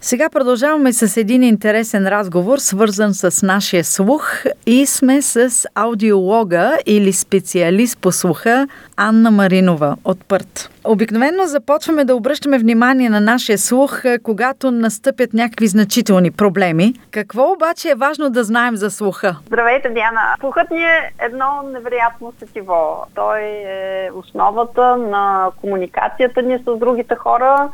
Сега продължаваме с един интересен разговор, свързан с нашия слух, и сме с аудиолога или специалист по слуха Анна Маринова от Пърт. Обикновено започваме да обръщаме внимание на нашия слух, когато настъпят някакви значителни проблеми. Какво обаче е важно да знаем за слуха? Здравейте, Диана! Слухът ни е едно невероятно сетиво. Той е основата на комуникацията ни с другите хора.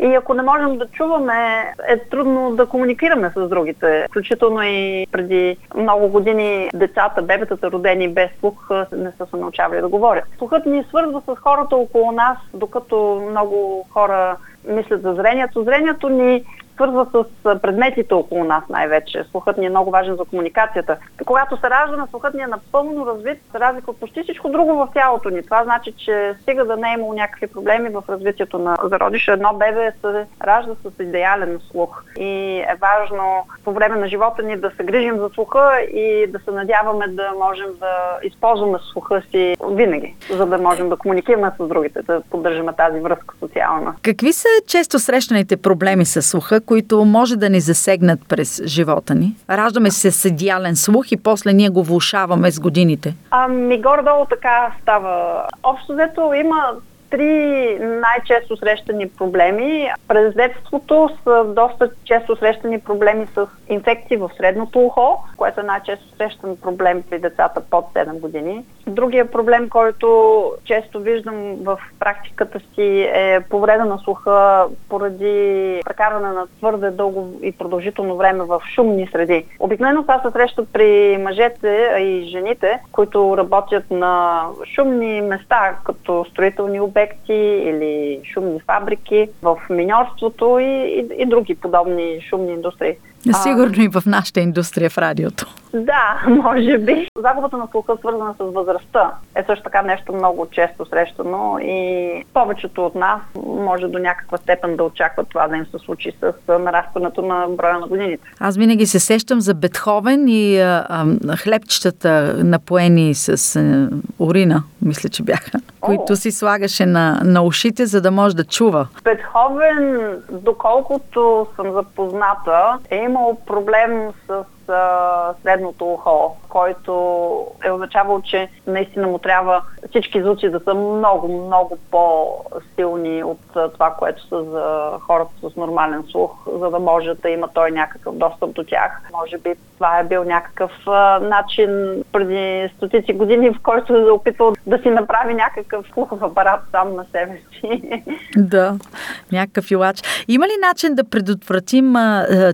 И ако не можем да чуваме, е трудно да комуникираме с другите. Включително и преди много години децата, бебетата, родени без слух, не са се научавали да говорят. Слухът ни свързва с хората около нас, докато много хора мислят за зрението. Зрението ни свързва с предметите около нас най-вече. Слухът ни е много важен за комуникацията. Когато се раждаме, слухът ни е напълно развит, за разлика от почти всичко друго в тялото ни. Това значи, че стига да не е имало някакви проблеми в развитието на зародиша. Едно бебе се ражда с идеален слух. И е важно по време на живота ни да се грижим за слуха и да се надяваме да можем да използваме слуха си винаги, за да можем да комуникираме с другите, да поддържаме тази връзка социална. Какви са често срещаните проблеми с слуха, които може да ни засегнат през живота ни? Раждаме се с идеален слух и после ние го влошаваме с годините. Ами горе-долу така става. Общо взето има 3 най-често срещани проблеми. През детството са доста често срещани проблеми с инфекции в средното ухо, което е най-често срещан проблем при децата под 7 години. Другия проблем, който често виждам в практиката си, е повреда на слуха поради прекарване на твърде дълго и продължително време в шумни среди. Обикновено това се среща при мъжете и жените, които работят на шумни места, като строителни обекти или шумни фабрики, в миньорството и други подобни шумни индустрии. Сигурно и в нашата индустрия в радиото. Да, може би. Загубата на слуха, свързана с възрастта, е също така нещо много често срещано и повечето от нас може до някаква степен да очаква това да им се случи с нарастването на броя на годините. Аз винаги се сещам за Бетховен и хлебчетата, напоени с урина, мисля, че бяха, които си слагаше на ушите, за да може да чува. Бетховен, доколкото съм запозната, е имал проблем с средното ухо, който е означавал, че наистина му трябва всички звуци да са много, много по-силни от това, което са за хората с нормален слух, за да може да има той някакъв достъп до тях. Може би това е бил някакъв начин преди стотици години, в който се опитвал да си направи някакъв слухов апарат сам на себе си. Да, някакъв юлач. Има ли начин да предотвратим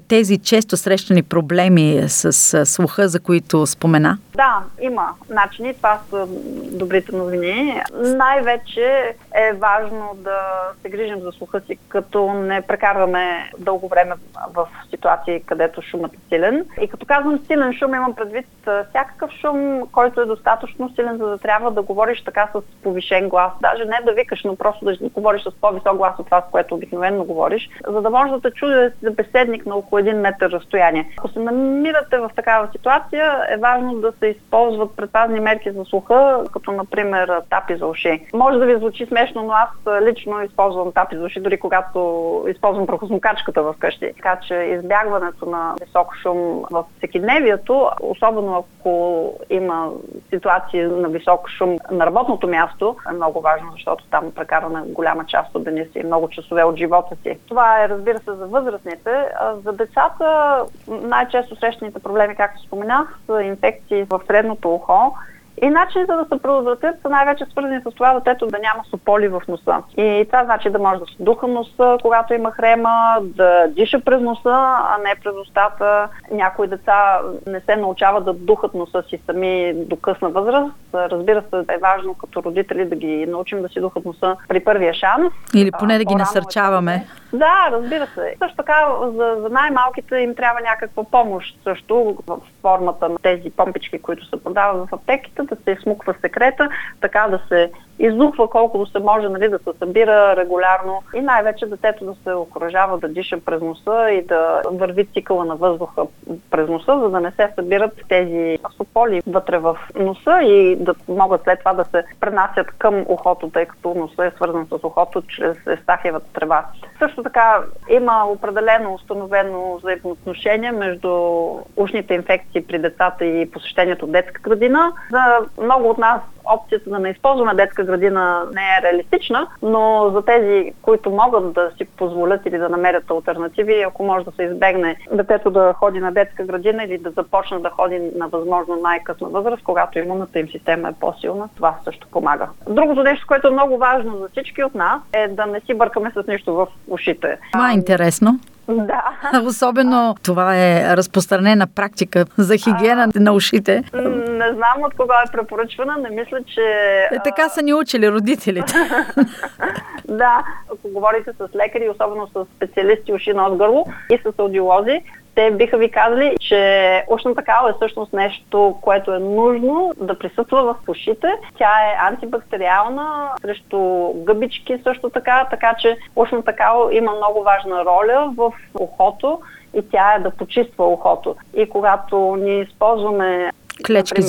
тези често срещани проблеми с слуха, за които спомена? Да, има начини. Това са добрите новини. Най-вече е важно да се грижим за слуха си, като не прекарваме дълго време в ситуации, където шумът е силен. И като казвам силен шум, имам предвид всякакъв шум, който е достатъчно силен, за да трябва да говориш така с повишен глас. Даже не да викаш, но просто да говориш с по-висок глас от това, с което обикновено говориш, за да може да те чуе събеседник на около 1 метър разстояние. Ако се намирате в такава ситуация, е важно да се използват предпазни мерки за слуха, като например тапи за уши. Може да ви звучи смешно, но аз лично използвам тапи за уши, дори когато използвам прахосмокачката вкъщи. Така че избягването на висок шум в всекидневието, особено ако има ситуации на висок шум на работното място, е много важно, защото там прекарваме голяма част от деня си и много часове от живота си. Това е, разбира се, за възрастните. За децата най-често срещаните проблеми, както споменах, са инфекции в средното ухо. И начините да се предотвратят са най-вече свързани с това детето да няма сополи в носа. И това значи да може да се духа носа, когато има хрема, да диша през носа, а не през устата. Някои деца не се научават да духат носа си сами до късна възраст. Разбира се, е важно като родители да ги научим да си духат носа при първия шанс. Или поне да ги насърчаваме. Да, разбира се. Също така за най-малките им трябва някаква помощ също в формата на тези помпички, които се продават в аптеките, да се смуква секрета, така да се изухва колкото се може, нали, да се събира регулярно и най-вече детето да се окуражава да диша през носа и да върви цикъла на въздуха през носа, за да не се събират тези сополи вътре в носа и да могат след това да се пренасят към ухото, тъй като носа е свързан с ухото чрез естахиевата трева. Също така има определено установено взаимоотношение между ушните инфекции при децата и посещението в детска градина. За много от нас опцията да не използваме детска градина не е реалистична, но за тези, които могат да си позволят или да намерят алтернативи, ако може да се избегне детето да ходи на детска градина или да започне да ходи на възможно най-късна възраст, когато имунната им система е по-силна, това също помага. Другото нещо, което е много важно за всички от нас, е да не си бъркаме с нищо в ушите. Това е интересно. Да. Особено това е разпространена практика за хигиена на ушите. Не знам от кога е препоръчвана, не мисля, че... Така са ни учили родителите. Да, ако говорите с лекари, особено с специалисти уши, нос, гърло и с аудиолози, те биха ви казали, че ушната кала е всъщност нещо, което е нужно да присъства в ушите. Тя е антибактериална, срещу гъбички също така, така че ушната кала има много важна роля в ухото и тя е да почиства ухото. И когато ние използваме клечки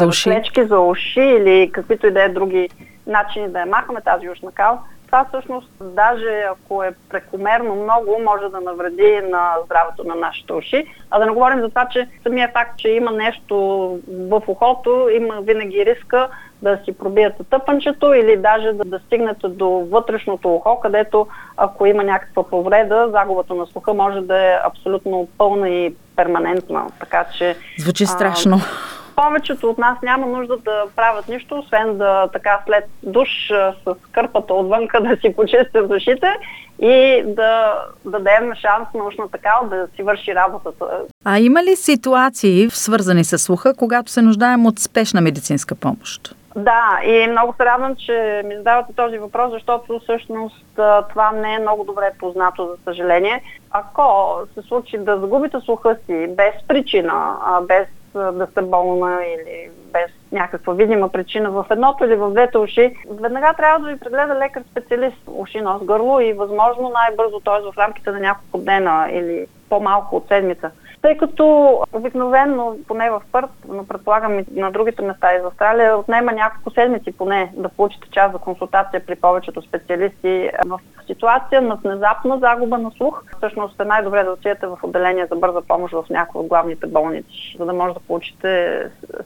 за уши, или каквито и да е други начини да я махаме тази ушна кала, това всъщност, даже ако е прекомерно много, може да навреди на здравето на нашите уши. А да не говорим за това, че самия факт, че има нещо в ухото, има винаги риска да си пробиете тъпанчето или даже да стигнете до вътрешното ухо, където ако има някаква повреда, загубата на слуха може да е абсолютно пълна и перманентна. Така че... Звучи страшно. Повечето от нас няма нужда да правят нищо, освен да така след душ с кърпата отвънка да си почистим душите и да дадем шанс на ушната кала да си върши работата. А има ли ситуации, свързани с слуха, когато се нуждаем от спешна медицинска помощ? Да, и много се радвам, че ми задавате този въпрос, защото всъщност това не е много добре познато, за съжаление. Ако се случи да загубите слуха си без причина, без да сте болна или без някаква видима причина в едното или в двете уши, веднага трябва да ви прегледа лекар-специалист уши, нос, гърло и възможно най-бързо, т.е. в рамките на няколко дена или по-малко от седмица. Тъй като обикновено, поне в Пърт, но предполагам и на другите места из Австралия, отнема няколко седмици поне да получите час за консултация при повечето специалисти в ситуация на внезапна загуба на слух. Всъщност е най-добре да отидете в отделение за бърза помощ в някои от главните болници, за да може да получите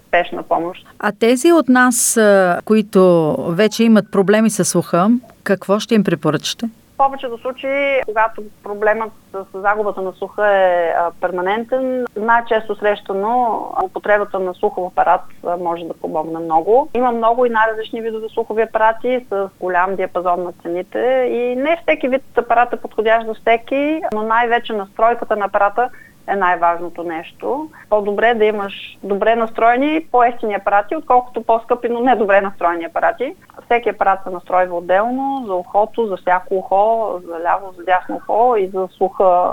спешна помощ. А тези от нас, които вече имат проблеми с слуха, какво ще им препоръчате? В повечето случаи, когато проблемът с загубата на слуха е перманентен, най-често срещано употребата на слухов апарат може да помогне много. Има много и най-различни видове слухови апарати с голям диапазон на цените и не всеки вид апарат е подходящ за всеки, но най-вече настройката на апарата е най-важното нещо. По-добре да имаш добре настроени, по-ефтини апарати, отколкото по-скъпи, но не добре настроени апарати. Всеки апарат се настройва отделно за ухото, за всяко ухо, за ляво, за дясно ухо и за слуха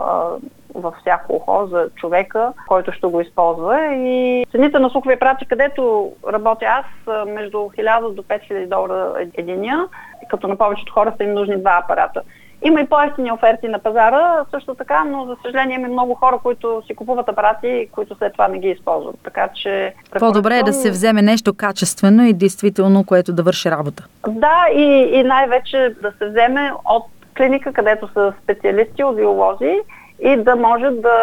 във всяко ухо за човека, който ще го използва. И цените на слухови апарати, където работя аз, между $1000 до $5000 единия, като на повечето хора са им нужни два апарата. Има и по-евтини оферти на пазара, също така, но за съжаление има много хора, които си купуват апарати, които след това не ги използват. Така че... По-добре е да се вземе нещо качествено и действително, което да върши работа. Да, и най-вече да се вземе от клиника, където са специалисти, аудиолози и да може да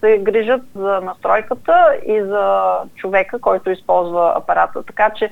се грижат за настройката и за човека, който използва апарата. Така че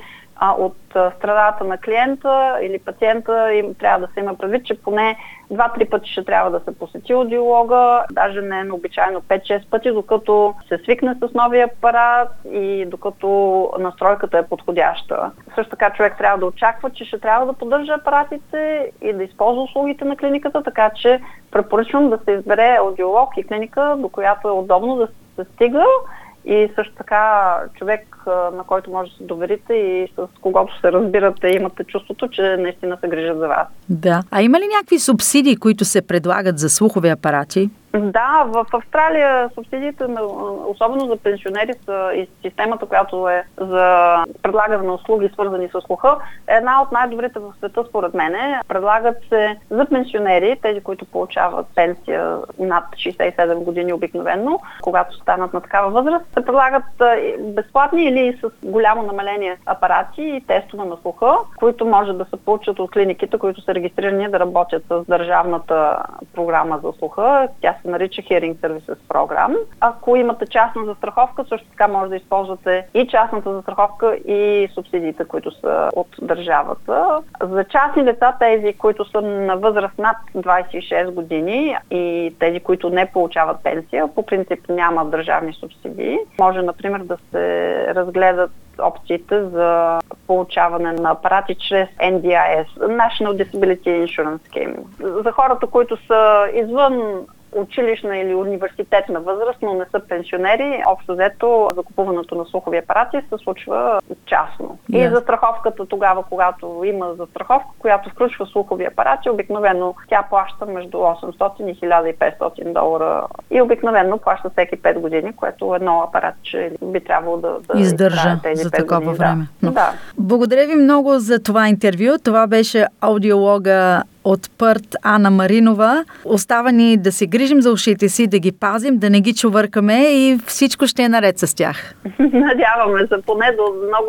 от страната на клиента или пациента им трябва да се има предвид, че поне 2-3 пъти ще трябва да се посети аудиолога, даже не е обичайно 5-6 пъти, докато се свикне с новия апарат и докато настройката е подходяща. Също така човек трябва да очаква, че ще трябва да поддържа апаратите и да използва услугите на клиниката, така че препоръчвам да се избере аудиолог и клиника, до която е удобно да се стига. И също така човек, на който може да се доверите и с когото се разбирате, имате чувството, че наистина се грижат за вас. Да. А има ли някакви субсидии, които се предлагат за слухови апарати? Да, в Австралия субсидиите, особено за пенсионери, са и системата, която е за предлагане на услуги, свързани с слуха, е една от най-добрите в света, според мене. Предлагат се за пенсионери, тези, които получават пенсия над 67 години обикновено, когато станат на такава възраст, се предлагат безплатни или с голямо намаление апарати и тестове на слуха, които може да се получат от клиниките, които са регистрирани да работят с държавната програма за слуха. Тя се нарича Hearing Services Program. Ако имате частна застраховка, също така може да използвате и частната застраховка и субсидиите, които са от държавата. За частни лица, тези, които са на възраст над 26 години и тези, които не получават пенсия, по принцип няма държавни субсидии. Може, например, да се разгледат опциите за получаване на апарати чрез NDIS, National Disability Insurance Scheme. За хората, които са извън училищна или университетна възраст, но не са пенсионери, общо взето закупуването на слухови апарати се случва частно. Yeah. И застраховката тогава, когато има застраховка, която включва слухови апарати, обикновено тя плаща между 800 и 1500 $1500 и обикновено плаща всеки 5 години, което едно апаратче би трябвало да издържа тези за такова време. Да. Да. Благодаря ви много за това интервю. Това беше аудиолога от Пърт Анна Маринова. Остава ни да се грижим за ушите си, да ги пазим, да не ги чувъркаме и всичко ще е наред с тях. Надяваме се, поне до много